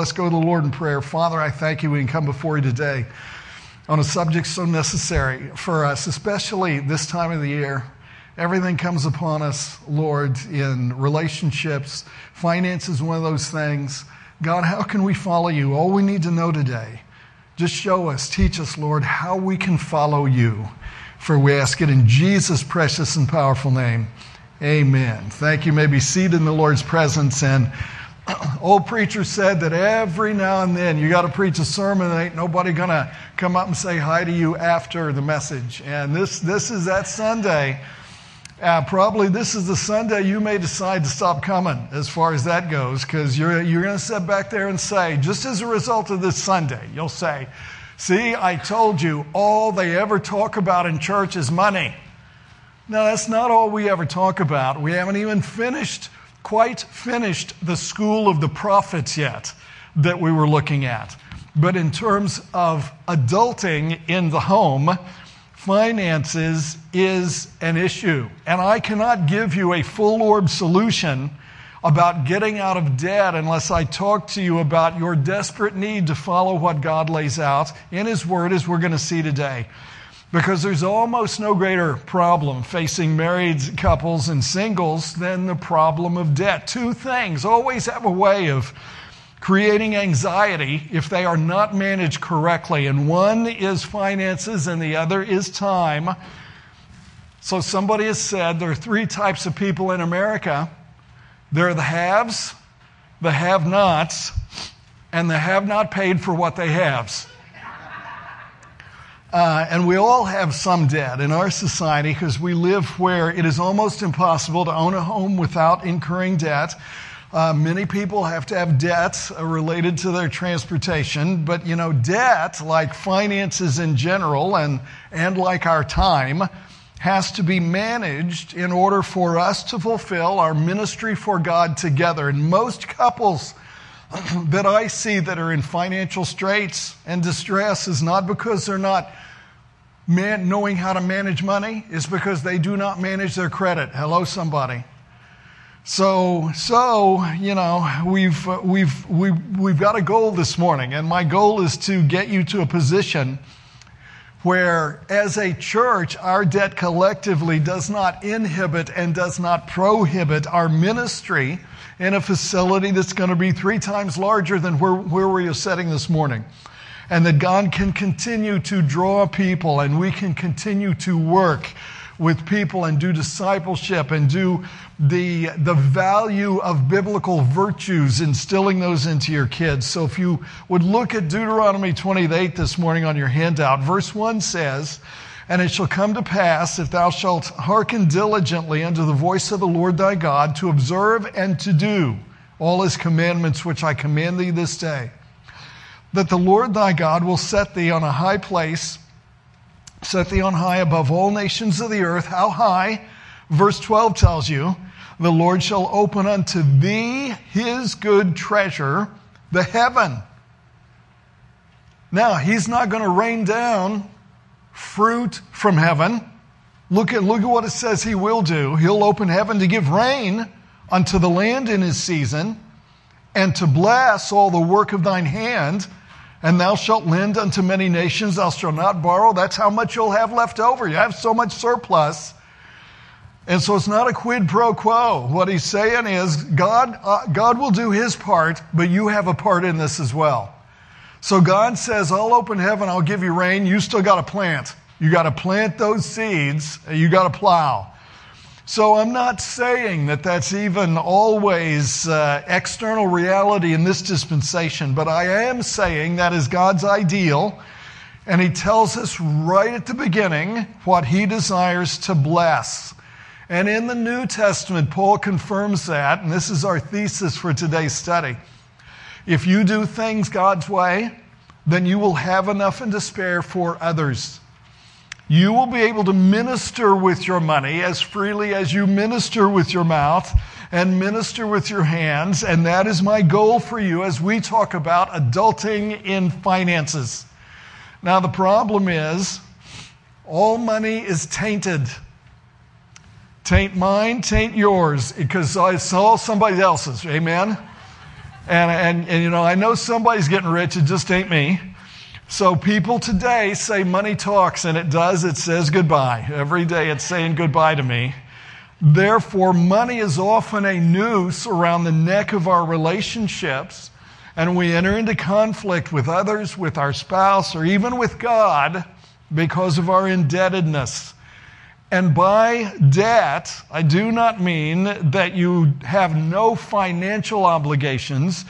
Let's go to the Lord in prayer. Father, I thank you we can come before you today on a subject so necessary for us, especially this time of the year. Everything comes upon us, Lord, in relationships. Finance is one of those things. God, how can we follow you? All we need to know today, just show us, teach us, Lord, how we can follow you. For we ask it in Jesus' precious and powerful name. Amen. Thank you. You may be seated in the Lord's presence. And old preacher said that every now and then you got to preach a sermon that ain't nobody going to come up and say hi to you after the message. And this is that Sunday. Probably this is the Sunday you may decide to stop coming as far as that goes, because you're going to sit back there and say, just as a result of this Sunday, you'll say, see, I told you, all they ever talk about in church is money. No, that's not all we ever talk about. We haven't even quite finished the school of the prophets yet that we were looking at. But in terms of adulting in the home, finances is an issue, and I cannot give you a full-orb solution about getting out of debt unless I talk to you about your desperate need to follow what God lays out in His Word, as we're going to see today. Because there's almost no greater problem facing married couples and singles than the problem of debt. Two things always have a way of creating anxiety if they are not managed correctly. And one is finances and the other is time. So somebody has said there are three types of people in America. There are the haves, the have-nots, and the have-not paid for what they have. And we all have some debt in our society because we live where it is almost impossible to own a home without incurring debt. Many people have to have debts related to their transportation, but you know, debt, like finances in general and like our time, has to be managed in order for us to fulfill our ministry for God together. And most couples that I see that are in financial straits and distress is not because they're not knowing how to manage money, it's because they do not manage their credit. Hello, somebody. So you know, we've got a goal this morning, and my goal is to get you to a position where, as a church, our debt collectively does not inhibit and does not prohibit our ministry in a facility that's going to be 3 times larger than where we are setting this morning, and that God can continue to draw people, and we can continue to work with people and do discipleship and do the value of biblical virtues, instilling those into your kids. So if you would look at Deuteronomy 28 this morning on your handout, verse 1 says, "And it shall come to pass, if thou shalt hearken diligently unto the voice of the Lord thy God, to observe and to do all his commandments which I command thee this day, that the Lord thy God will set thee on a high place, set thee on high above all nations of the earth." How high? Verse 12 tells you, "The Lord shall open unto thee his good treasure, the heaven." Now, he's not going to rain down fruit from heaven. Look at what it says he will do. He'll open heaven to give rain unto the land in his season, and to bless all the work of thine hand. "And thou shalt lend unto many nations, thou shalt not borrow." That's how much you'll have left over. You have so much surplus. And so it's not a quid pro quo. What he's saying is God will do his part, but you have a part in this as well. So God says, I'll open heaven, I'll give you rain. You still got to plant. You got to plant those seeds, and you got to plow. So I'm not saying that that's even always external reality in this dispensation, but I am saying that is God's ideal, and he tells us right at the beginning what he desires to bless. And in the New Testament, Paul confirms that, and this is our thesis for today's study. If you do things God's way, then you will have enough and to spare for others. You will be able to minister with your money as freely as you minister with your mouth and minister with your hands. And that is my goal for you as we talk about adulting in finances. Now, the problem is all money is tainted. Taint mine, taint yours, because I saw somebody else's. Amen? And you know, I know somebody's getting rich. It just ain't me. So people today say money talks, and it does. It says goodbye. Every day it's saying goodbye to me. Therefore, money is often a noose around the neck of our relationships, and we enter into conflict with others, with our spouse, or even with God because of our indebtedness. And by debt, I do not mean that you have no financial obligations,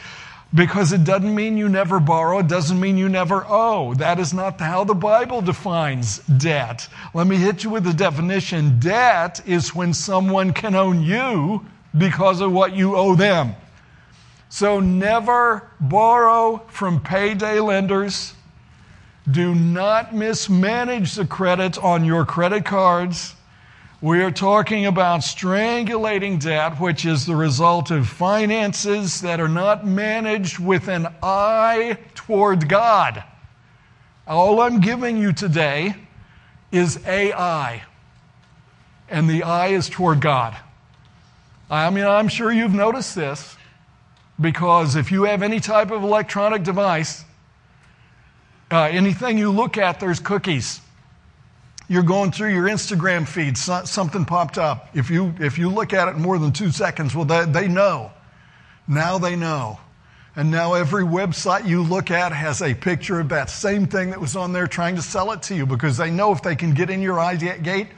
because it doesn't mean you never borrow. It doesn't mean you never owe. That is not how the Bible defines debt. Let me hit you with the definition. Debt is when someone can own you because of what you owe them. So never borrow from payday lenders. Do not mismanage the credit on your credit cards. We are talking about strangulating debt, which is the result of finances that are not managed with an eye toward God. All I'm giving you today is AI, and the eye is toward God. I mean, I'm sure you've noticed this, because if you have any type of electronic device, anything you look at, there's cookies. You're going through your Instagram feed, something popped up. If you look at it more than 2 seconds, well, they know. Now they know. And now every website you look at has a picture of that same thing that was on there trying to sell it to you, because they know if they can get in your eye gate,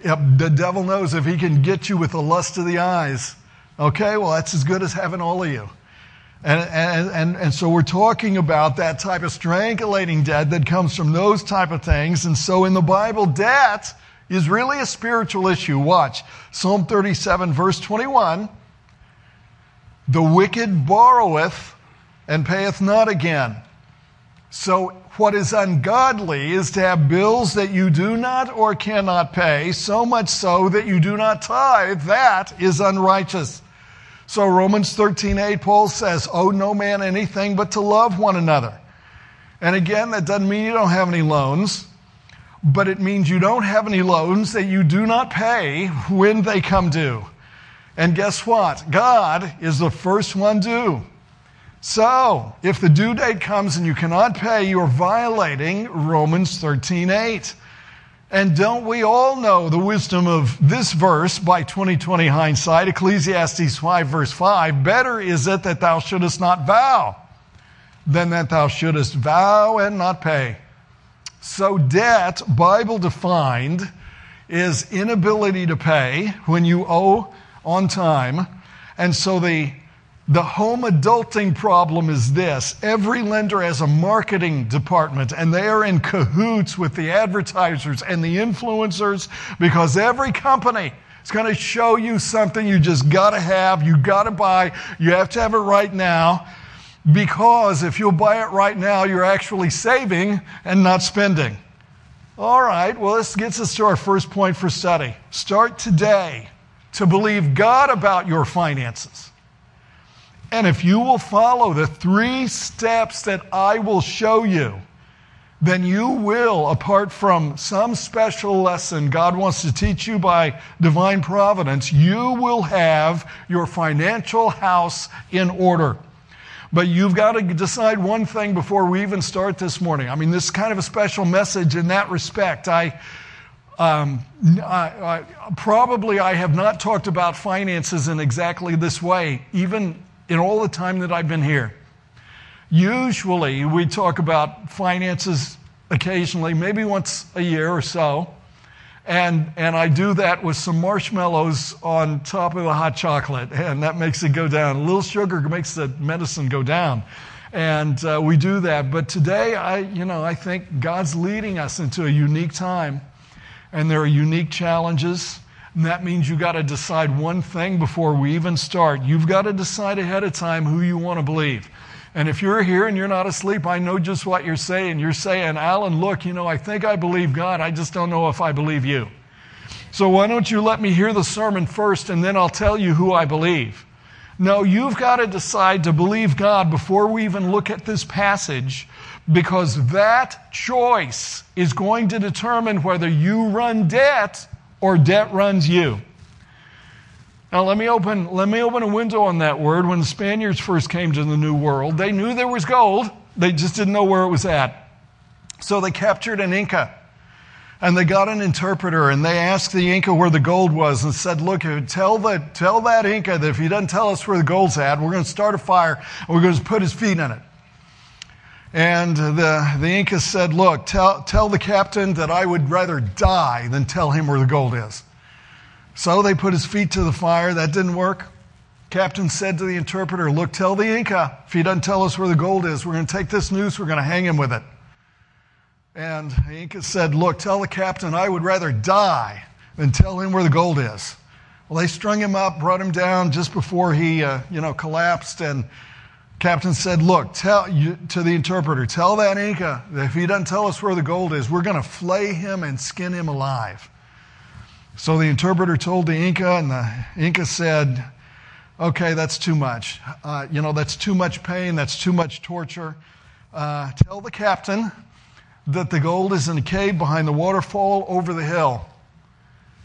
the devil knows if he can get you with the lust of the eyes. Okay, well, that's as good as having all of you. And so we're talking about that type of strangulating debt that comes from those type of things. And so in the Bible, debt is really a spiritual issue. Watch. Psalm 37, verse 21. The wicked borroweth and payeth not again. So what is ungodly is to have bills that you do not or cannot pay, so much so that you do not tithe. That is unrighteous. So Romans 13:8, Paul says, owe no man anything but to love one another. And again, that doesn't mean you don't have any loans, but it means you don't have any loans that you do not pay when they come due. And guess what? God is the first one due. So if the due date comes and you cannot pay, you are violating Romans 13:8. And don't we all know the wisdom of this verse by 2020 hindsight? Ecclesiastes 5, verse 5, better is it that thou shouldest not vow than that thou shouldest vow and not pay. So debt, Bible defined, is inability to pay when you owe on time. And so the home adulting problem is this. Every lender has a marketing department, and they are in cahoots with the advertisers and the influencers, because every company is going to show you something you just got to have, you got to buy, you have to have it right now, because if you'll buy it right now, you're actually saving and not spending. All right, well, this gets us to our first point for study. Start today to believe God about your finances. And if you will follow the 3 steps that I will show you, then you will, apart from some special lesson God wants to teach you by divine providence, you will have your financial house in order. But you've got to decide one thing before we even start this morning. I mean, this is kind of a special message in that respect. I have not talked about finances in exactly this way, even in all the time that I've been here. Usually we talk about finances occasionally, maybe once a year or so, and I do that with some marshmallows on top of the hot chocolate, and that makes it go down. A little sugar makes the medicine go down, and we do that. But today, I think God's leading us into a unique time, and there are unique challenges. And that means you've got to decide one thing before we even start. You've got to decide ahead of time who you want to believe. And if you're here and you're not asleep, I know just what you're saying. You're saying, Alan, look, I think I believe God. I just don't know if I believe you. So why don't you let me hear the sermon first, and then I'll tell you who I believe. No, you've got to decide to believe God before we even look at this passage, because that choice is going to determine whether you run debt or debt runs you. Now let me open a window on that word. When the Spaniards first came to the New World, they knew there was gold. They just didn't know where it was at. So they captured an Inca. And they got an interpreter, and they asked the Inca where the gold was and said, look, tell that Inca that if he doesn't tell us where the gold's at, we're going to start a fire, and we're going to put his feet in it. And the Inca said, look, tell the captain that I would rather die than tell him where the gold is. So they put his feet to the fire. That didn't work. Captain said to the interpreter, look, tell the Inca, if he doesn't tell us where the gold is, we're going to take this noose, we're going to hang him with it. And the Inca said, look, tell the captain I would rather die than tell him where the gold is. Well, they strung him up, brought him down just before he, collapsed. And captain said, look, to the interpreter, tell that Inca that if he doesn't tell us where the gold is, we're going to flay him and skin him alive. So the interpreter told the Inca, and the Inca said, okay, that's too much. That's too much pain. That's too much torture. Tell the captain that the gold is in a cave behind the waterfall over the hill.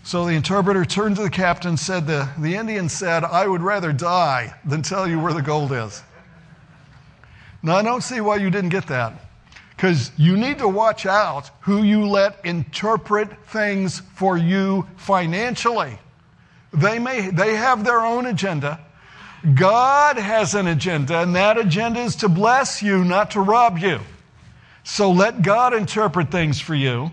So the interpreter turned to the captain and said, the Indian said, I would rather die than tell you where the gold is. Now, I don't see why you didn't get that, because you need to watch out who you let interpret things for you financially. They have their own agenda. God has an agenda, and that agenda is to bless you, not to rob you. So let God interpret things for you.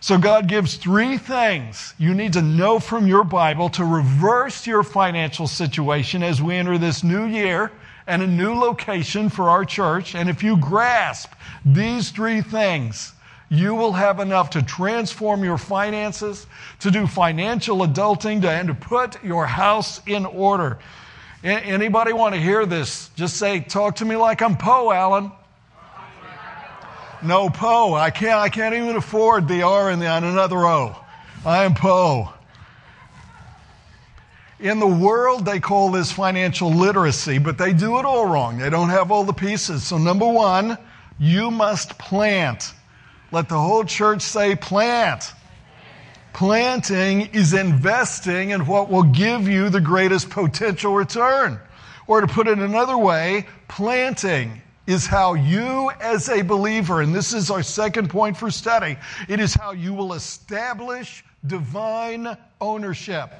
So God gives three things you need to know from your Bible to reverse your financial situation as we enter this new year and a new location for our church. And if you grasp these three things, you will have enough to transform your finances, to do financial adulting, and to put your house in order. Anybody want to hear this? Just say, talk to me like I'm Poe, Alan. No, Poe. I can't even afford the R and another O. I am Poe. In the world, they call this financial literacy, but they do it all wrong. They don't have all the pieces. So number one, you must plant. Let the whole church say plant. Planting is investing in what will give you the greatest potential return. Or to put it another way, planting is how you as a believer, and this is our second point for study, it is how you will establish divine ownership.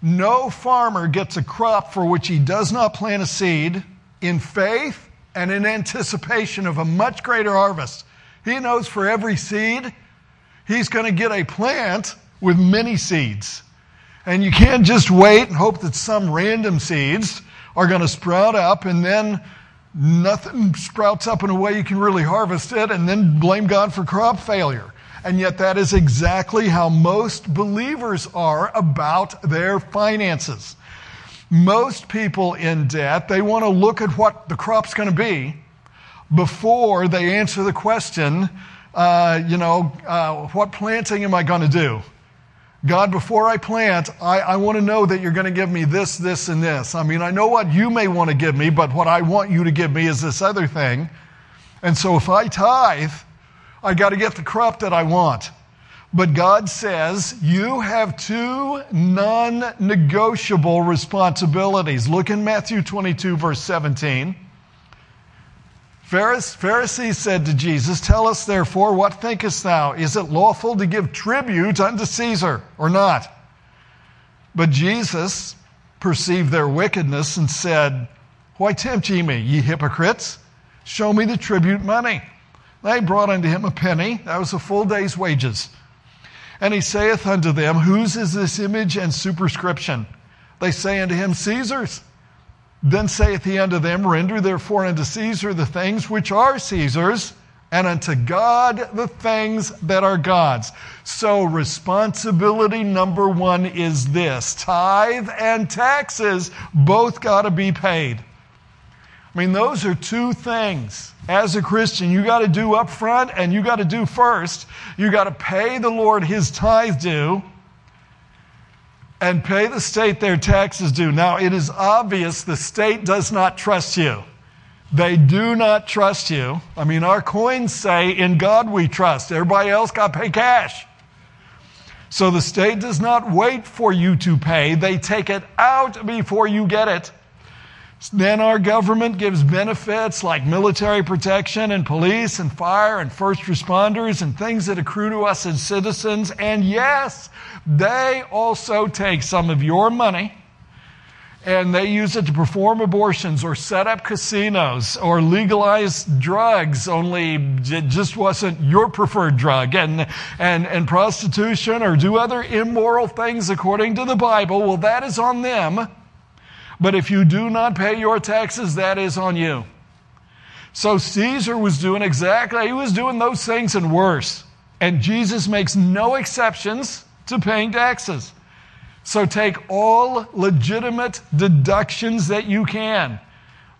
No farmer gets a crop for which he does not plant a seed in faith and in anticipation of a much greater harvest. He knows for every seed, he's going to get a plant with many seeds. And you can't just wait and hope that some random seeds are going to sprout up and then nothing sprouts up in a way you can really harvest it, and then blame God for crop failure. And yet that is exactly how most believers are about their finances. Most people in debt, they want to look at what the crop's going to be before they answer the question, what planting am I going to do? God, before I plant, I want to know that you're going to give me this, this, and this. I mean, I know what you may want to give me, but what I want you to give me is this other thing. And so if I tithe, I got to get the crop that I want. But God says, you have two non-negotiable responsibilities. Look in Matthew 22, verse 17. Pharisees said to Jesus, tell us therefore, what thinkest thou? Is it lawful to give tribute unto Caesar or not? But Jesus perceived their wickedness and said, why tempt ye me, ye hypocrites? Show me the tribute money. They brought unto him a penny. That was a full day's wages. And he saith unto them, whose is this image and superscription? They say unto him, Caesar's. Then saith he unto them, render therefore unto Caesar the things which are Caesar's, and unto God the things that are God's. So responsibility number one is this. Tithe and taxes both got to be paid. I mean, those are two things as a Christian you got to do up front and you got to do first. You got to pay the Lord his tithe due and pay the state their taxes due. Now, it is obvious the state does not trust you. They do not trust you. I mean, our coins say, in God we trust. Everybody else got to pay cash. So the state does not wait for you to pay. They take it out before you get it. Then our government gives benefits like military protection and police and fire and first responders and things that accrue to us as citizens. And yes, they also take some of your money and they use it to perform abortions or set up casinos or legalize drugs, only it just wasn't your preferred drug, and prostitution or do other immoral things according to the Bible. Well, that is on them. But if you do not pay your taxes, that is on you. So Caesar was doing exactly, he was doing those things and worse. And Jesus makes no exceptions to paying taxes. So take all legitimate deductions that you can.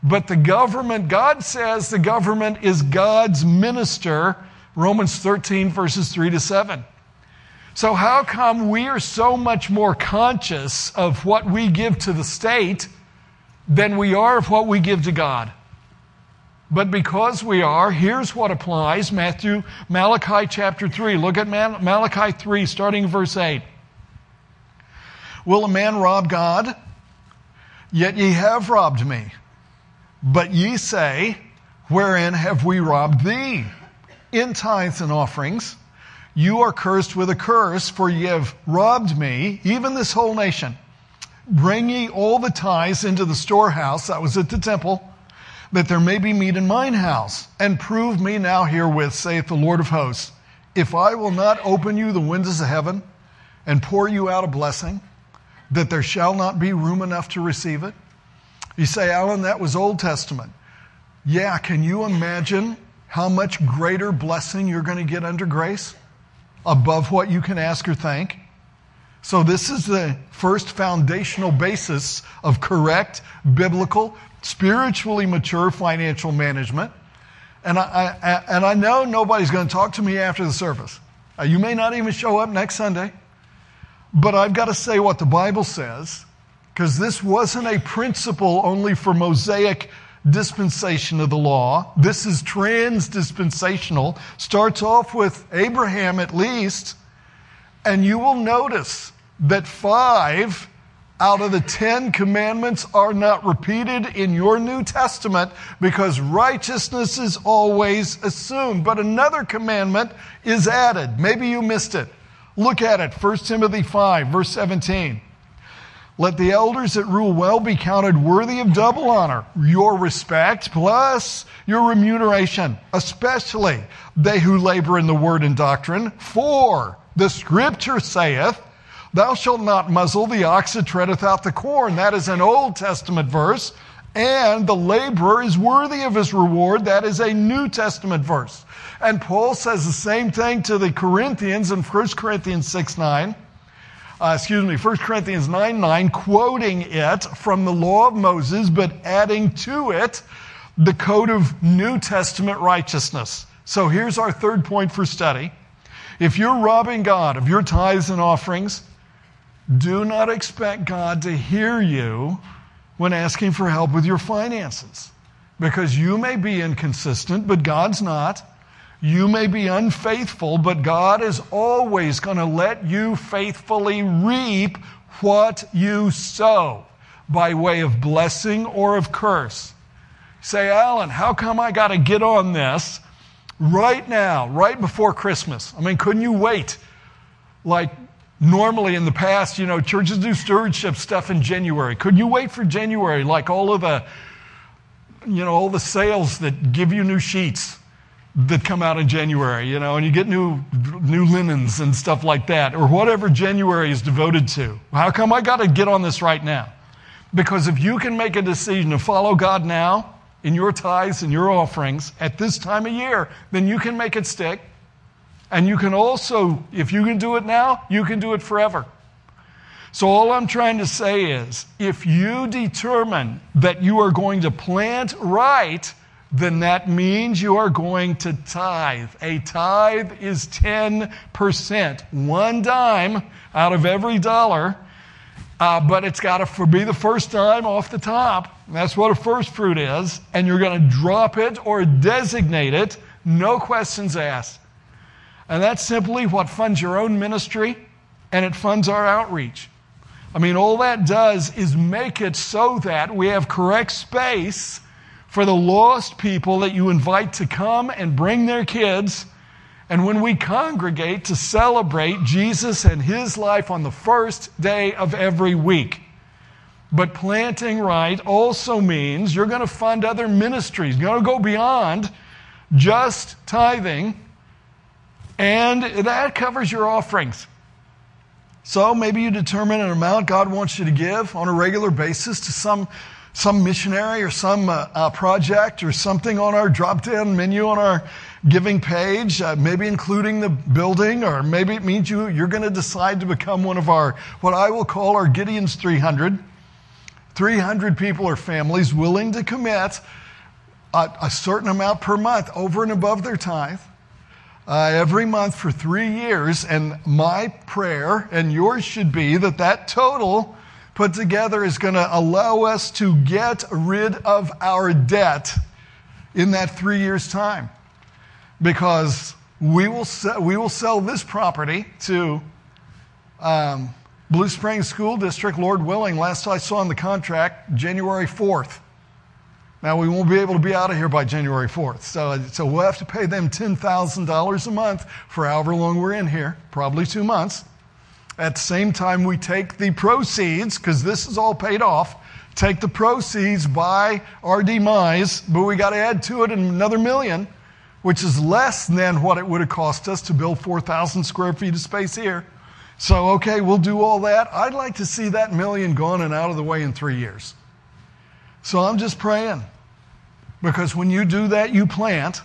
But the government, God says the government is God's minister, Romans 13, verses 3-7. So how come we are so much more conscious of what we give to the state than we are of what we give to God? But because we are, here's what applies. Malachi chapter 3. Look at Malachi 3, starting verse 8. Will a man rob God? Yet ye have robbed me. But ye say, wherein have we robbed thee? In tithes and offerings. You are cursed with a curse, for ye have robbed me, even this whole nation. Bring ye all the tithes into the storehouse, that was at the temple, that there may be meat in mine house. And prove me now herewith, saith the Lord of hosts, if I will not open you the windows of heaven and pour you out a blessing, that there shall not be room enough to receive it? You say, Alan, that was Old Testament. Yeah, can you imagine how much greater blessing you're going to get under grace? Above what you can ask or think. So this is the first foundational basis of correct, biblical, spiritually mature financial management. And I know nobody's going to talk to me after the service. You may not even show up next Sunday. But I've got to say what the Bible says, because this wasn't a principle only for Mosaic dispensation of the law. This is transdispensational. Starts off with Abraham at least. And you will notice that 5 out of the 10 commandments are not repeated in your New Testament because righteousness is always assumed. But another commandment is added. Maybe you missed it. Look at it. 1 Timothy 5, verse 17. Let the elders that rule well be counted worthy of double honor, your respect plus your remuneration, especially they who labor in the word and doctrine. For the scripture saith, thou shalt not muzzle the ox that treadeth out the corn. That is an Old Testament verse. And the laborer is worthy of his reward. That is a New Testament verse. And Paul says the same thing to the Corinthians in 1 Corinthians 6:9. 1 Corinthians 9:9, quoting it from the law of Moses, but adding to it the code of New Testament righteousness. So here's our third point for study. If you're robbing God of your tithes and offerings, do not expect God to hear you when asking for help with your finances, because you may be inconsistent, but God's not. You may be unfaithful, but God is always going to let you faithfully reap what you sow by way of blessing or of curse. Say, Alan, how come I got to get on this right now, right before Christmas? I mean, couldn't you wait? Like normally in the past, churches do stewardship stuff in January. Couldn't you wait for January, like all of the, all the sales that give you new sheets that come out in January, and you get new linens and stuff like that, or whatever January is devoted to. How come I got to get on this right now? Because if you can make a decision to follow God now in your tithes and your offerings at this time of year, then you can make it stick. And you can also, if you can do it now, you can do it forever. So all I'm trying to say is, if you determine that you are going to plant right, then that means you are going to tithe. A tithe is 10%, 1 dime out of every dollar, but it's got to be the first dime off the top. That's what a first fruit is, and you're going to drop it or designate it, no questions asked. And that's simply what funds your own ministry, and it funds our outreach. I mean, all that does is make it so that we have correct space for the lost people that you invite to come and bring their kids. And when we congregate to celebrate Jesus and his life on the first day of every week. But planting right also means you're going to fund other ministries. You're going to go beyond just tithing. And that covers your offerings. So maybe you determine an amount God wants you to give on a regular basis to some missionary or some project or something on our drop-down menu on our giving page, maybe including the building, or maybe it means you're going to decide to become one of our, what I will call our Gideon's 300. 300 people or families willing to commit a certain amount per month over and above their tithe every month for 3 years. And my prayer and yours should be that total put together is going to allow us to get rid of our debt in that 3 years' time, because we will sell this property to Blue Springs School District, Lord willing. Last I saw in the contract, January 4th. Now, we won't be able to be out of here by January 4th, so we'll have to pay them $10,000 a month for however long we're in here, probably 2 months. At the same time, we take the proceeds, because this is all paid off, take the proceeds by our demise, but we got to add to it another $1 million, which is less than what it would have cost us to build 4,000 square feet of space here. So, okay, we'll do all that. I'd like to see that $1 million gone and out of the way in 3 years. So I'm just praying, because when you do that, you plant.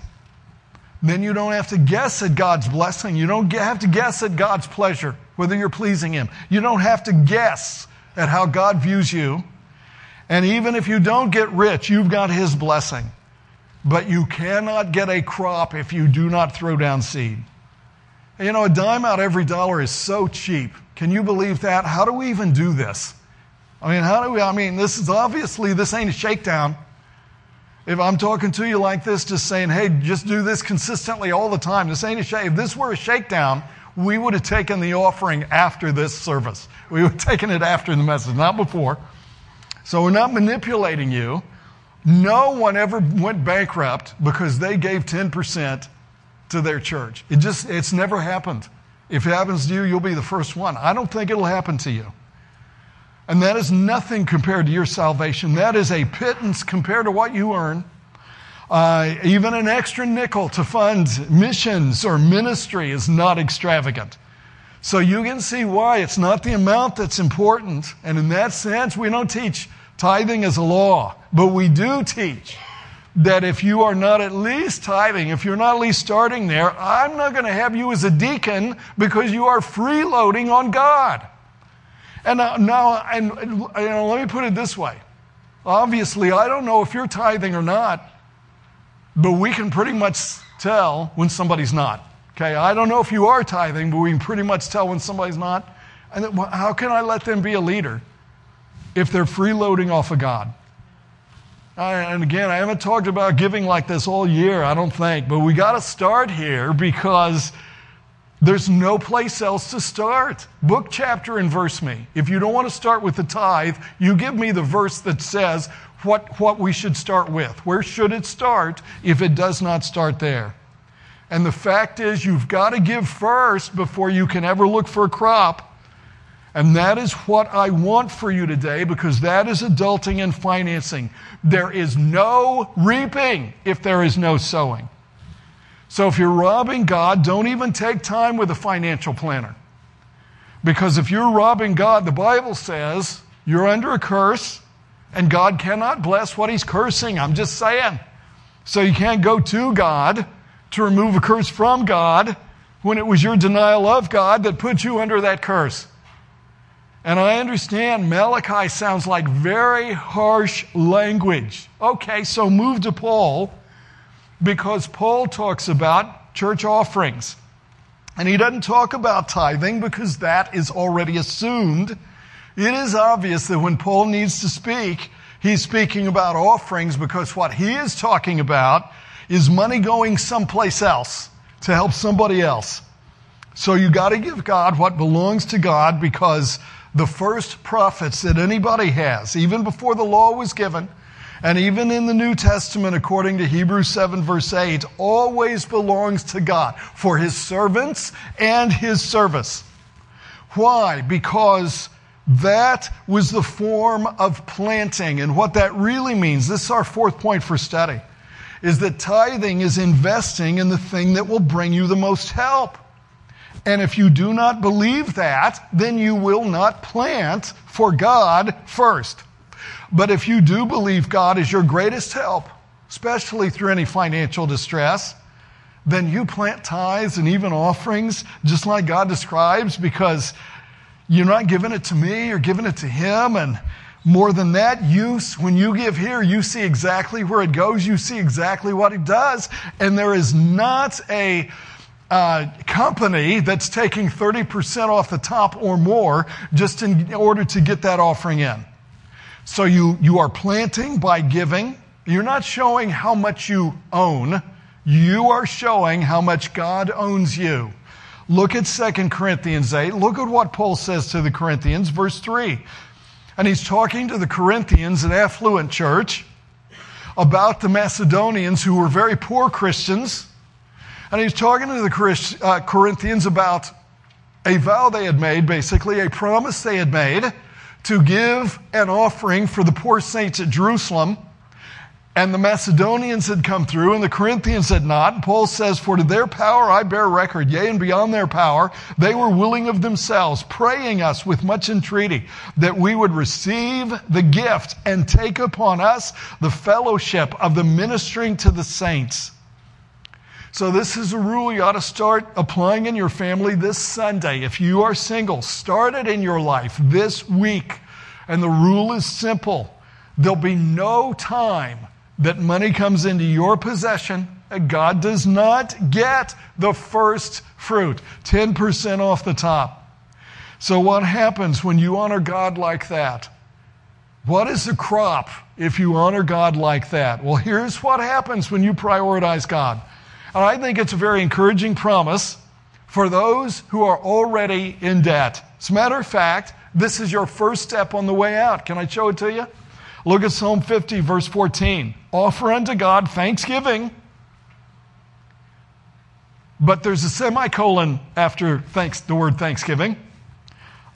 Then you don't have to guess at God's blessing. You don't have to guess at God's pleasure, whether you're pleasing him. You don't have to guess at how God views you. And even if you don't get rich, you've got his blessing. But you cannot get a crop if you do not throw down seed. And you know, a dime out every dollar is so cheap. Can you believe that? How do we even do this? I mean, this is obviously, this ain't a shakedown. If I'm talking to you like this, just saying, hey, just do this consistently all the time. This ain't a shake. If this were a shakedown, we would have taken the offering after this service. We would have taken it after the message, not before. So we're not manipulating you. No one ever went bankrupt because they gave 10% to their church. It's never happened. If it happens to you, you'll be the first one. I don't think it'll happen to you. And that is nothing compared to your salvation. That is a pittance compared to what you earn. Even an extra nickel to fund missions or ministry is not extravagant. So you can see why it's not the amount that's important. And in that sense, we don't teach tithing as a law. But we do teach that if you are not at least tithing, if you're not at least starting there, I'm not going to have you as a deacon, because you are freeloading on God. And now, let me put it this way. Obviously, I don't know if you're tithing or not, but we can pretty much tell when somebody's not. Okay, I don't know if you are tithing, but we can pretty much tell when somebody's not. And how can I let them be a leader if they're freeloading off of God? And again, I haven't talked about giving like this all year, I don't think, but we got to start here, because there's no place else to start. Book, chapter, and verse me. If you don't want to start with the tithe, you give me the verse that says what we should start with. Where should it start if it does not start there? And the fact is, you've got to give first before you can ever look for a crop. And that is what I want for you today, because that is adulting and financing. There is no reaping if there is no sowing. So if you're robbing God, don't even take time with a financial planner. Because if you're robbing God, the Bible says you're under a curse, and God cannot bless what he's cursing. I'm just saying. So you can't go to God to remove a curse from God when it was your denial of God that put you under that curse. And I understand Malachi sounds like very harsh language. Okay, so move to Paul. Because Paul talks about church offerings. And he doesn't talk about tithing because that is already assumed. It is obvious that when Paul needs to speak, he's speaking about offerings, because what he is talking about is money going someplace else to help somebody else. So you got to give God what belongs to God, because the first prophets that anybody has, even before the law was given, and even in the New Testament, according to Hebrews 7, verse 8, always belongs to God for his servants and his service. Why? Because that was the form of planting. And what that really means, this is our fourth point for study, is that tithing is investing in the thing that will bring you the most help. And if you do not believe that, then you will not plant for God first. But if you do believe God is your greatest help, especially through any financial distress, then you plant tithes and even offerings just like God describes, because you're not giving it to me, you're giving it to him. And more than that, when you give here, you see exactly where it goes. You see exactly what it does. And there is not a company that's taking 30% off the top or more just in order to get that offering in. So you are planting by giving. You're not showing how much you own. You are showing how much God owns you. Look at 2 Corinthians 8. Look at what Paul says to the Corinthians, verse 3. And he's talking to the Corinthians, an affluent church, about the Macedonians, who were very poor Christians. And he's talking to the Corinthians about a vow they had made, basically a promise they had made to give an offering for the poor saints at Jerusalem. And the Macedonians had come through and the Corinthians had not. And Paul says, for to their power I bear record, yea, and beyond their power, they were willing of themselves, praying us with much entreaty that we would receive the gift and take upon us the fellowship of the ministering to the saints. So this is a rule you ought to start applying in your family this Sunday. If you are single, start it in your life this week. And the rule is simple. There'll be no time that money comes into your possession and God does not get the first fruit, 10% off the top. So what happens when you honor God like that? What is the crop if you honor God like that? Well, here's what happens when you prioritize God. And I think it's a very encouraging promise for those who are already in debt. As a matter of fact, this is your first step on the way out. Can I show it to you? Look at Psalm 50, verse 14. Offer unto God thanksgiving. But there's a semicolon after the word thanksgiving.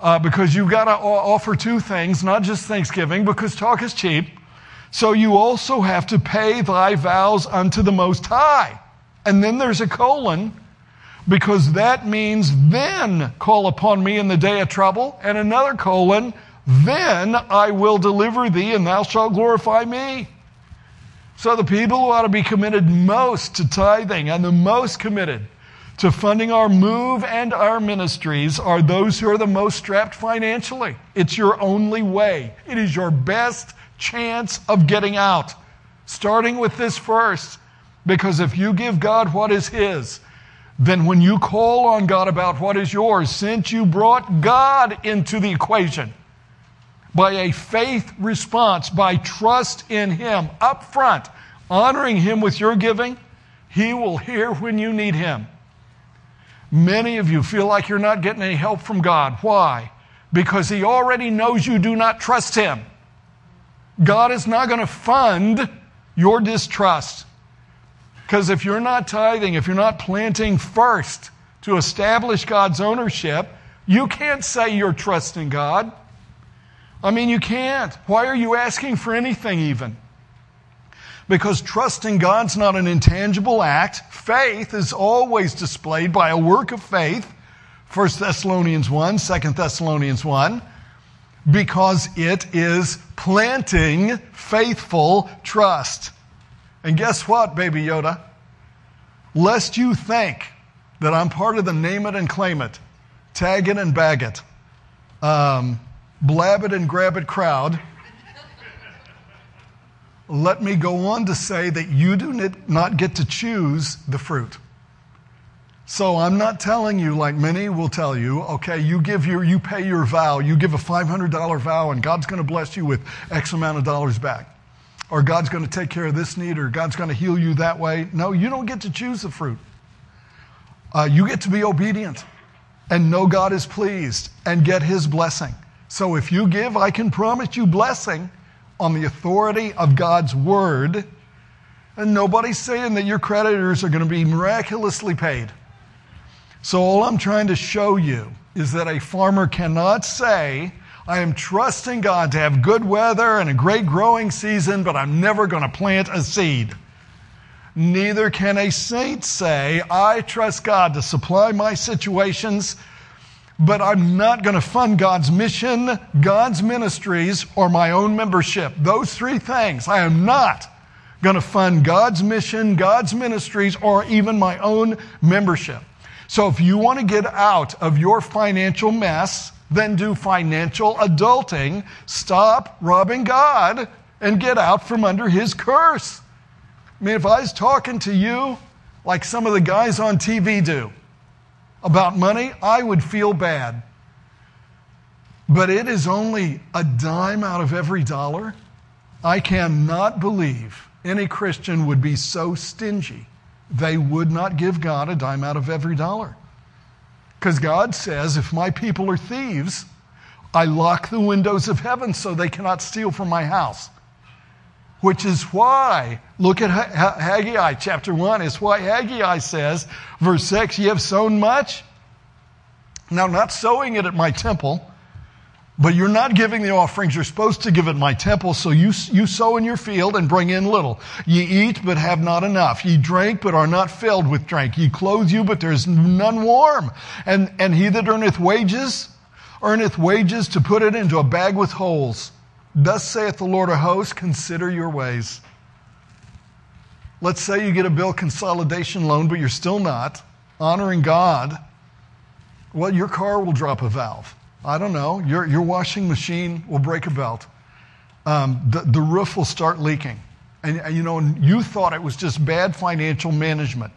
Because you've got to offer two things, not just thanksgiving, because talk is cheap. So you also have to pay thy vows unto the Most High. And then there's a colon, because that means then call upon me in the day of trouble. And another colon, then I will deliver thee and thou shalt glorify me. So the people who ought to be committed most to tithing and the most committed to funding our move and our ministries are those who are the most strapped financially. It's your only way. It is your best chance of getting out. Starting with this first. Because if you give God what is his, then when you call on God about what is yours, since you brought God into the equation by a faith response, by trust in him up front, honoring him with your giving, he will hear when you need him. Many of you feel like you're not getting any help from God. Why? Because he already knows you do not trust him. God is not going to fund your distrust. Because if you're not tithing, if you're not planting first to establish God's ownership, you can't say you're trusting God. I mean, you can't. Why are you asking for anything even? Because trusting God's not an intangible act. Faith is always displayed by a work of faith. 1 Thessalonians 1, 2 Thessalonians 1. Because it is planting faithful trust. And guess what, baby Yoda? Lest you think that I'm part of the name it and claim it, tag it and bag it, blab it and grab it crowd, let me go on to say that you do not get to choose the fruit. So I'm not telling you, like many will tell you, okay, you pay your vow, you give a $500 vow and God's going to bless you with X amount of dollars back. Or God's going to take care of this need, or God's going to heal you that way. No, you don't get to choose the fruit. You get to be obedient. and know God is pleased and get his blessing. So if you give, I can promise you blessing on the authority of God's word. And nobody's saying that your creditors are going to be miraculously paid. So all I'm trying to show you is that a farmer cannot say, I am trusting God to have good weather and a great growing season, but I'm never going to plant a seed. Neither can a saint say, I trust God to supply my situations, but I'm not going to fund God's mission, God's ministries, or my own membership. Those three things. I am not going to fund God's mission, God's ministries, or even my own membership. So if you want to get out of your financial mess, then do financial adulting. Stop robbing God and get out from under his curse. I mean, if I was talking to you like some of the guys on TV do about money, I would feel bad. But it is only a dime out of every dollar. I cannot believe any Christian would be so stingy they would not give God a dime out of every dollar. Because God says, if my people are thieves, I lock the windows of heaven so they cannot steal from my house. Which is why, look at Haggai chapter 1, is why Haggai says, verse 6, you have sown much. Now, not sowing it at my temple, but you're not giving the offerings you're supposed to give at my temple, so you sow in your field and bring in little. Ye eat, but have not enough. Ye drink, but are not filled with drink. Ye clothe you, but there is none warm. And he that earneth wages to put it into a bag with holes. Thus saith the Lord of hosts, consider your ways. Let's say you get a bill consolidation loan, but you're still not honoring God. Well, your car will drop a valve. I don't know. Your washing machine will break a belt. The roof will start leaking. And you know, you thought it was just bad financial management.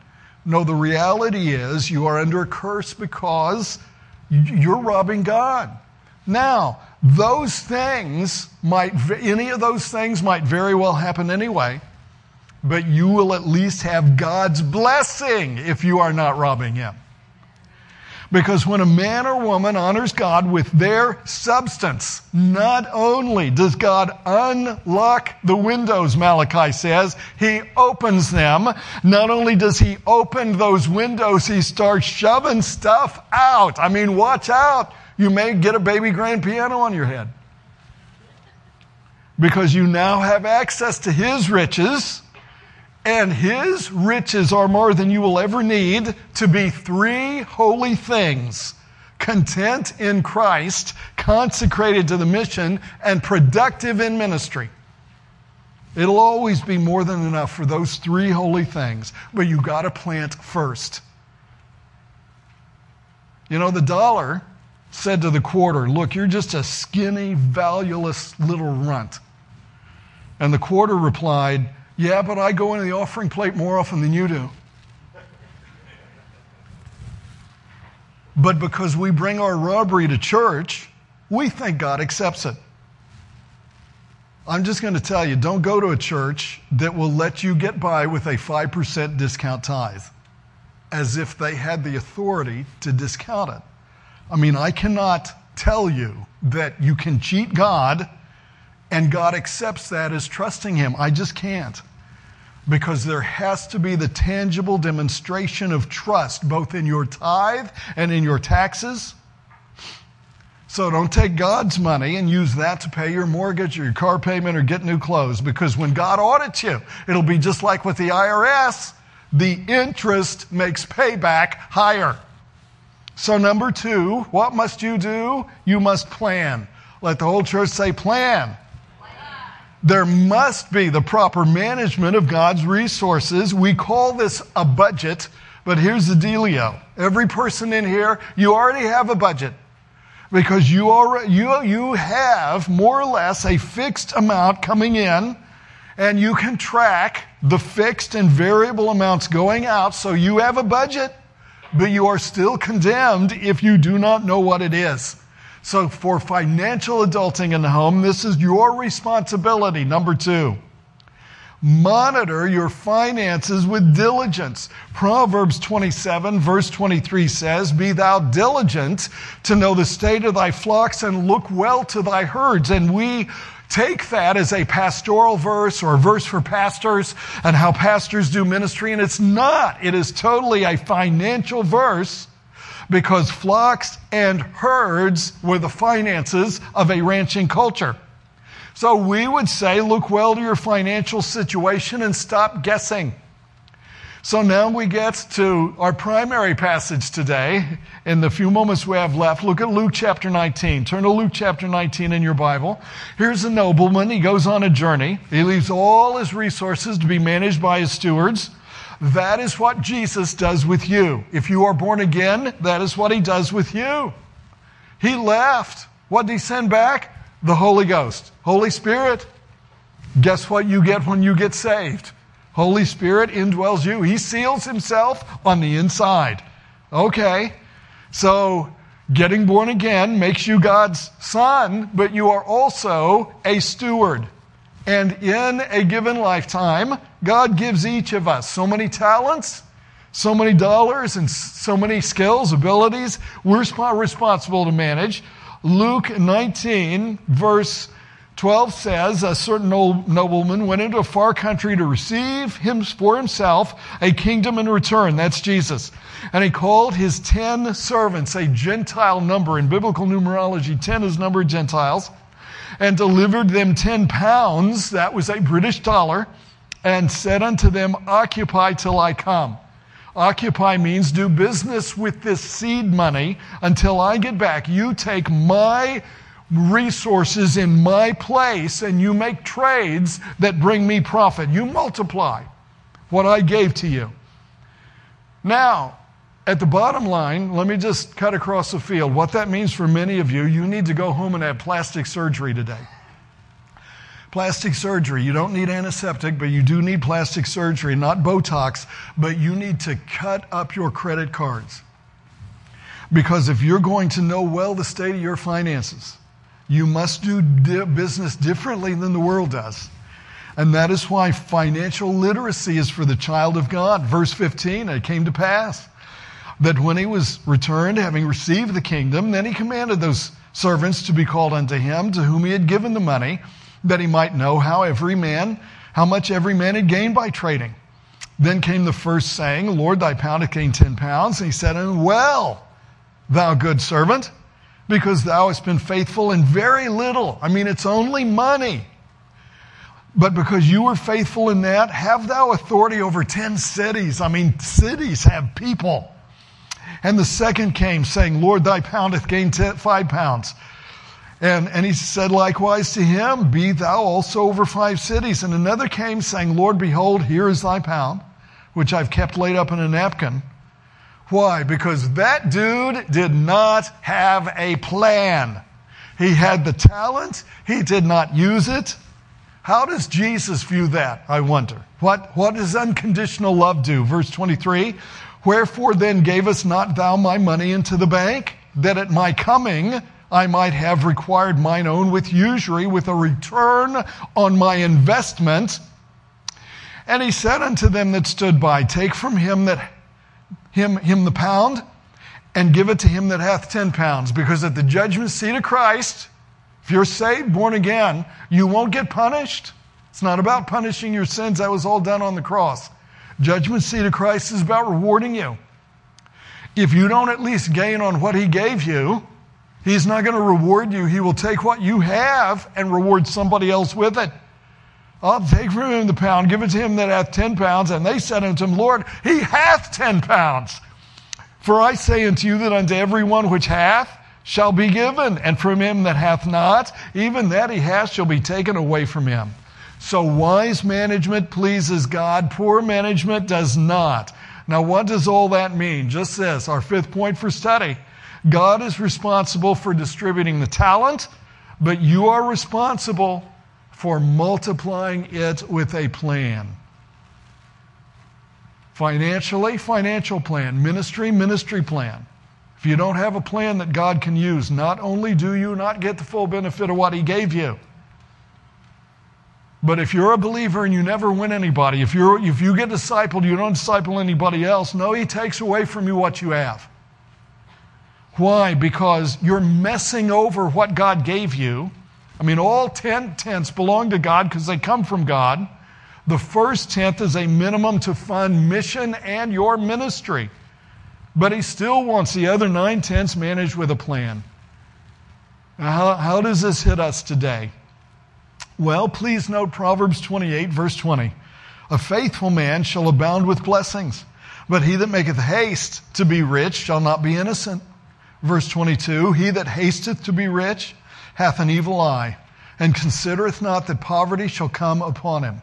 No, the reality is you are under a curse because you're robbing God. Now, any of those things might very well happen anyway, but you will at least have God's blessing if you are not robbing him. Because when a man or woman honors God with their substance, not only does God unlock the windows, Malachi says, he opens them. Not only does he open those windows, he starts shoving stuff out. I mean, watch out. You may get a baby grand piano on your head. Because you now have access to his riches. And his riches are more than you will ever need to be three holy things: content in Christ, consecrated to the mission, and productive in ministry. It'll always be more than enough for those three holy things, but you got to plant first. You know, the dollar said to the quarter, look, you're just a skinny, valueless little runt. And the quarter replied, yeah, but I go into the offering plate more often than you do. But because we bring our robbery to church, we think God accepts it. I'm just going to tell you, don't go to a church that will let you get by with a 5% discount tithe, as if they had the authority to discount it. I mean, I cannot tell you that you can cheat God and God accepts that as trusting him. I just can't. Because there has to be the tangible demonstration of trust, both in your tithe and in your taxes. So don't take God's money and use that to pay your mortgage or your car payment or get new clothes. Because when God audits you, it'll be just like with the IRS. The interest makes payback higher. So number 2, what must you do? You must plan. Let the whole church say plan. There must be the proper management of God's resources. We call this a budget, but here's the dealio. Every person in here, you already have a budget because you have more or less a fixed amount coming in, and you can track the fixed and variable amounts going out, so you have a budget, but you are still condemned if you do not know what it is. So for financial adulting in the home, this is your responsibility. Number 2, Monitor your finances with diligence. Proverbs 27, verse 23 says, "Be thou diligent to know the state of thy flocks and look well to thy herds." And we take that as a pastoral verse or a verse for pastors and how pastors do ministry. And it's not. It is totally a financial verse, because flocks and herds were the finances of a ranching culture. So we would say, look well to your financial situation and stop guessing. So now we get to our primary passage today. In the few moments we have left, look at Luke chapter 19. Turn to Luke chapter 19 in your Bible. Here's a nobleman. He goes on a journey. He leaves all his resources to be managed by his stewards. That is what Jesus does with you. If you are born again, that is what he does with you. He left. What did he send back? The Holy Ghost. Holy Spirit. Guess what you get when you get saved? Holy Spirit indwells you. He seals himself on the inside. Okay, so getting born again makes you God's son, but you are also a steward. And in a given lifetime, God gives each of us so many talents, so many dollars, and so many skills, abilities. We're responsible to manage. Luke 19, verse 12 says, "A certain nobleman went into a far country to receive for himself a kingdom in return." That's Jesus. "And he called his 10 servants," a Gentile number. In biblical numerology, 10 is number of Gentiles. "And delivered them 10 pounds," that was a British dollar, "and said unto them, Occupy till I come." Occupy means do business with this seed money until I get back. You take my resources in my place and you make trades that bring me profit. You multiply what I gave to you. Now, at the bottom line, let me just cut across the field. What that means for many of you, you need to go home and have plastic surgery today. Plastic surgery. You don't need antiseptic, but you do need plastic surgery, not Botox, but you need to cut up your credit cards. Because if you're going to know well the state of your finances, you must do business differently than the world does. And that is why financial literacy is for the child of God. Verse 15, "It came to pass that when he was returned, having received the kingdom, then he commanded those servants to be called unto him, to whom he had given the money, that he might know how much every man had gained by trading. Then came the first, saying, Lord, thy pound hath gained 10 pounds. And he said unto him, Well, thou good servant, because thou hast been faithful in very little." I mean, it's only money. "But because you were faithful in that, have thou authority over 10 cities. I mean, cities have people. "And the second came, saying, Lord, thy pound hath gained 5 pounds. And he said likewise to him, Be thou also over 5 cities. And another came, saying, Lord, behold, here is thy pound, which I've kept laid up in a napkin." Why? Because that dude did not have a plan. He had the talent. He did not use it. How does Jesus view that, I wonder? What does unconditional love do? Verse 23, "Wherefore then gavest not thou my money into the bank, that at my coming I might have required mine own with usury, with a return on my investment?" And he said unto them that stood by, "Take from him the pound, and give it to him that hath 10 pounds." Because at the judgment seat of Christ, if you're saved, born again, you won't get punished. It's not about punishing your sins. That was all done on the cross. Judgment seat of Christ is about rewarding you. If you don't at least gain on what he gave you, he's not going to reward you. He will take what you have and reward somebody else with it. "I'll take from him the pound, give it to him that hath 10 pounds. And they said unto him, Lord, he hath 10 pounds. For I say unto you that unto every one which hath shall be given, and from him that hath not, even that he hath shall be taken away from him." So wise management pleases God. Poor management does not. Now what does all that mean? Just this, our fifth point for study. God is responsible for distributing the talent, but you are responsible for multiplying it with a plan. Financially, financial plan. Ministry, ministry plan. If you don't have a plan that God can use, not only do you not get the full benefit of what he gave you, But if you're a believer and you never win anybody, if you get discipled, you don't disciple anybody else. No, he takes away from you what you have. Why? Because you're messing over what God gave you. I mean, all 10 tenths belong to God because they come from God. The first tenth is a minimum to fund mission and your ministry. But he still wants the other 9 tenths managed with a plan. Now, how does this hit us today? Well, please note Proverbs 28, verse 20. A faithful man shall abound with blessings, but he that maketh haste to be rich shall not be innocent. Verse 22, he that hasteth to be rich hath an evil eye, and considereth not that poverty shall come upon him.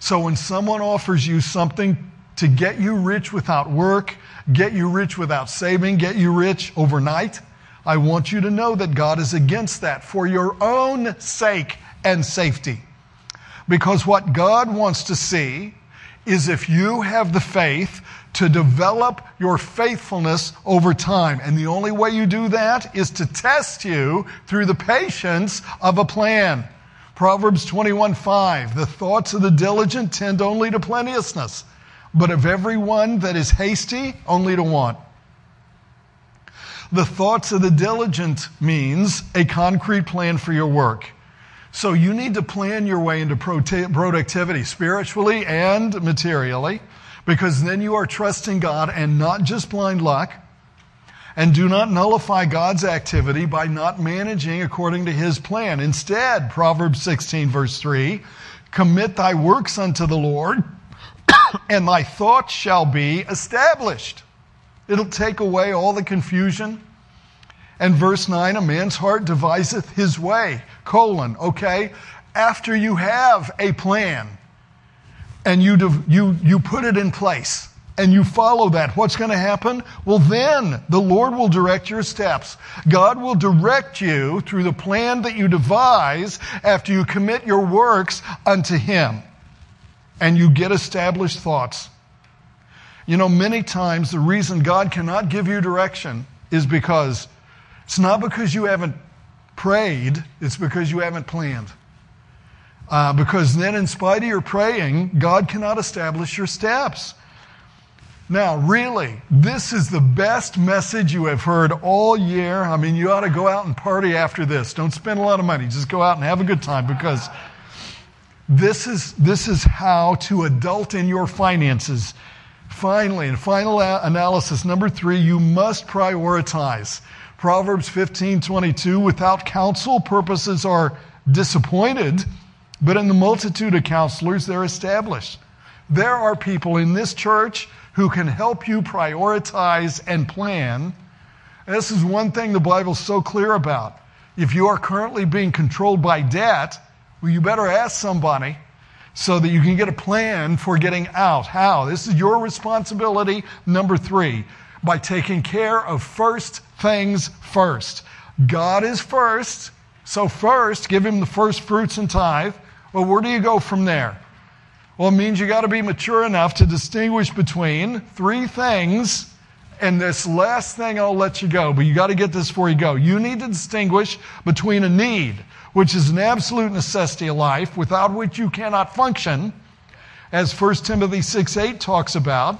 So when someone offers you something to get you rich without work, get you rich without saving, get you rich overnight, I want you to know that God is against that for your own sake and safety. Because what God wants to see is if you have the faith to develop your faithfulness over time. And the only way you do that is to test you through the patience of a plan. Proverbs 21:5, the thoughts of the diligent tend only to plenteousness, but of every one that is hasty, only to want. The thoughts of the diligent means a concrete plan for your work. So you need to plan your way into productivity spiritually and materially, because then you are trusting God and not just blind luck. And do not nullify God's activity by not managing according to his plan. Instead, Proverbs 16, verse 3, commit thy works unto the Lord, and thy thoughts shall be established. It'll take away all the confusion. And verse 9, a man's heart deviseth his way, okay? After you have a plan, and you put it in place, and you follow that, what's going to happen? Well, then the Lord will direct your steps. God will direct you through the plan that you devise after you commit your works unto him. And you get established thoughts. You know, many times the reason God cannot give you direction is because it's not because you haven't prayed, it's because you haven't planned. Because then in spite of your praying, God cannot establish your steps. Now, really, this is the best message you have heard all year. I mean, you ought to go out and party after this. Don't spend a lot of money. Just go out and have a good time, because this is how to adult in your finances. Finally, in final analysis, number 3, you must prioritize. Proverbs 15:22, without counsel, purposes are disappointed, but in the multitude of counselors, they're established. There are people in this church who can help you prioritize and plan. This is one thing the Bible's so clear about. If you are currently being controlled by debt, well, you better ask somebody so that you can get a plan for getting out. How? This is your responsibility, number 3, by taking care of first things first. God is first, so first, give him the first fruits and tithe. Well, where do you go from there? Well, it means you got to be mature enough to distinguish between 3 things, and this last thing I'll let you go, but you got to get this before you go. You need to distinguish between a need, which is an absolute necessity of life, without which you cannot function, as 1 Timothy 6:8 talks about,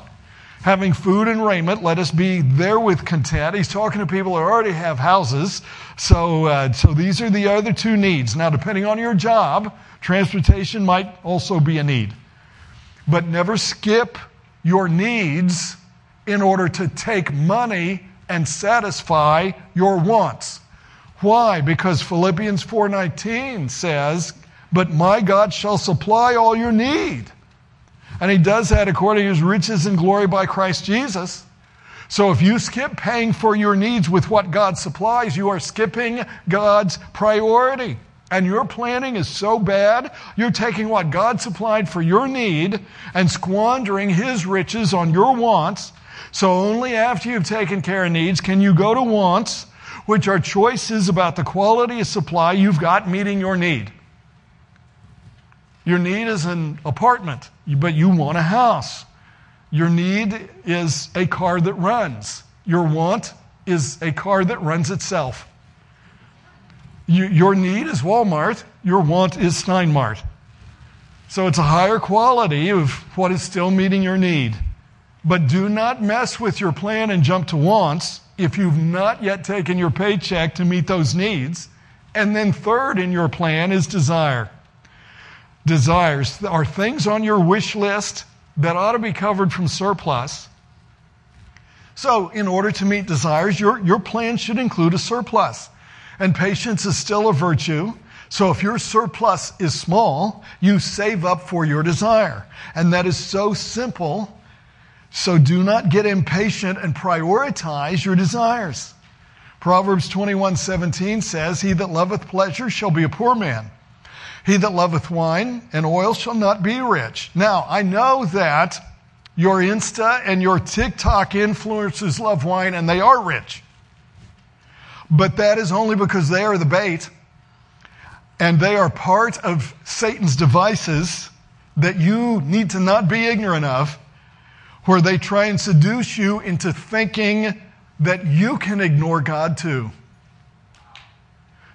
having food and raiment, let us be therewith content. He's talking to people who already have houses, so these are the other 2 needs. Now, depending on your job, transportation might also be a need. But never skip your needs in order to take money and satisfy your wants. Why? Because Philippians 4:19 says, but my God shall supply all your need. And he does that according to his riches and glory by Christ Jesus. So if you skip paying for your needs with what God supplies, you are skipping God's priority. And your planning is so bad, you're taking what God supplied for your need and squandering his riches on your wants. So only after you've taken care of needs can you go to wants, which are choices about the quality of supply you've got meeting your need. Your need is an apartment, but you want a house. Your need is a car that runs. Your want is a car that runs itself. Your need is Walmart. Your want is Stein Mart. So it's a higher quality of what is still meeting your need. But do not mess with your plan and jump to wants if you've not yet taken your paycheck to meet those needs. And then third in your plan is desire. Desires are things on your wish list that ought to be covered from surplus. So in order to meet desires, your plan should include a surplus. And patience is still a virtue. So if your surplus is small, you save up for your desire. And that is so simple. So do not get impatient and prioritize your desires. Proverbs 21:17 says, "He that loveth pleasure shall be a poor man. He that loveth wine and oil shall not be rich." Now, I know that your Insta and your TikTok influencers love wine and they are rich. But that is only because they are the bait. And they are part of Satan's devices that you need to not be ignorant of, where they try and seduce you into thinking that you can ignore God too.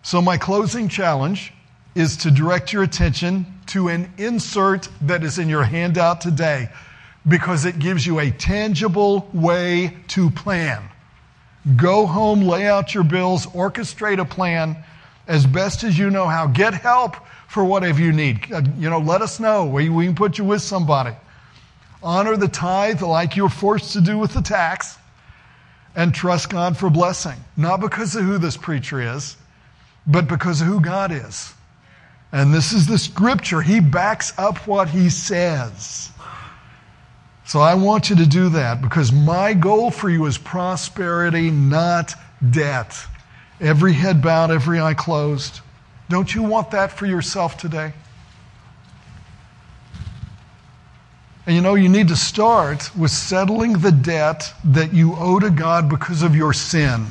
So my closing challenge is to direct your attention to an insert that is in your handout today, because it gives you a tangible way to plan. Go home, lay out your bills, orchestrate a plan as best as you know how. Get help for whatever you need. Let us know. We can put you with somebody. Honor the tithe like you're forced to do with the tax, and trust God for blessing. Not because of who this preacher is, but because of who God is. And this is the scripture. He backs up what he says. So I want you to do that, because my goal for you is prosperity, not debt. Every head bowed, every eye closed. Don't you want that for yourself today? And you need to start with settling the debt that you owe to God because of your sin.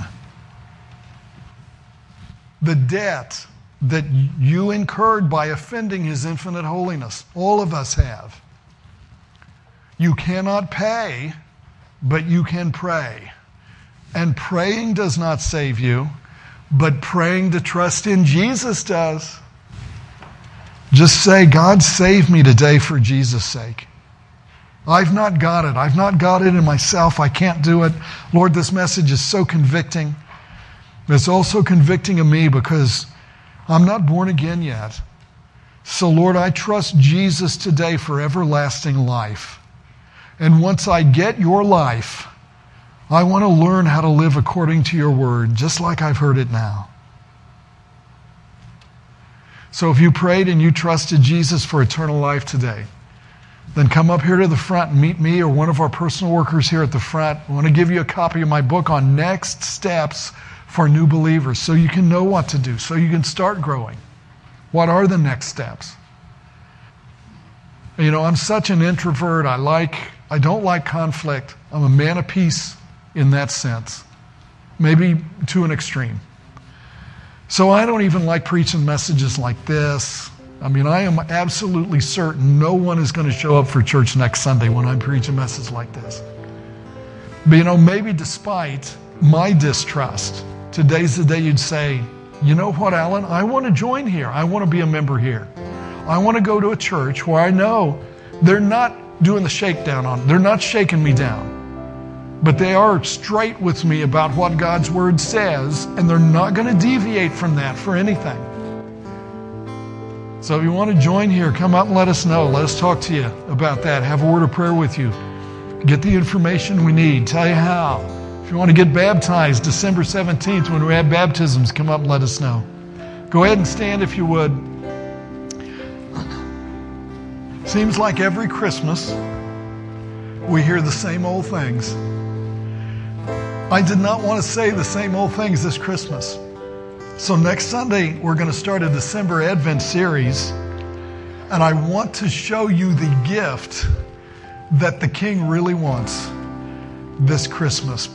The debt that you incurred by offending His infinite holiness. All of us have. You cannot pay, but you can pray. And praying does not save you, but praying to trust in Jesus does. Just say, "God, save me today for Jesus' sake. I've not got it. I've not got it in myself. I can't do it. Lord, this message is so convicting. It's also convicting of me because I'm not born again yet. So, Lord, I trust Jesus today for everlasting life. And once I get your life, I want to learn how to live according to your word, just like I've heard it now." So if you prayed and you trusted Jesus for eternal life today, then come up here to the front and meet me or one of our personal workers here at the front. I want to give you a copy of my book on next steps for new believers, so you can know what to do, so you can start growing. What are the next steps? I'm such an introvert. I don't like conflict. I'm a man of peace in that sense, maybe to an extreme. So I don't even like preaching messages like this. I am absolutely certain no one is going to show up for church next Sunday when I preach a message like this. But maybe despite my distrust, today's the day you'd say, "You know what, Alan? I want to join here. I want to be a member here. I want to go to a church where I know they're not doing the shakedown on. They're not shaking me down. But they are straight with me about what God's word says, and they're not going to deviate from that for anything." So if you want to join here, come out and let us know. Let us talk to you about that. Have a word of prayer with you. Get the information we need. Tell you how. If you want to get baptized, December 17th, when we have baptisms, come up and let us know. Go ahead and stand if you would. Seems like every Christmas we hear the same old things. I did not want to say the same old things this Christmas. So next Sunday, we're going to start a December Advent series, and I want to show you the gift that the King really wants this Christmas.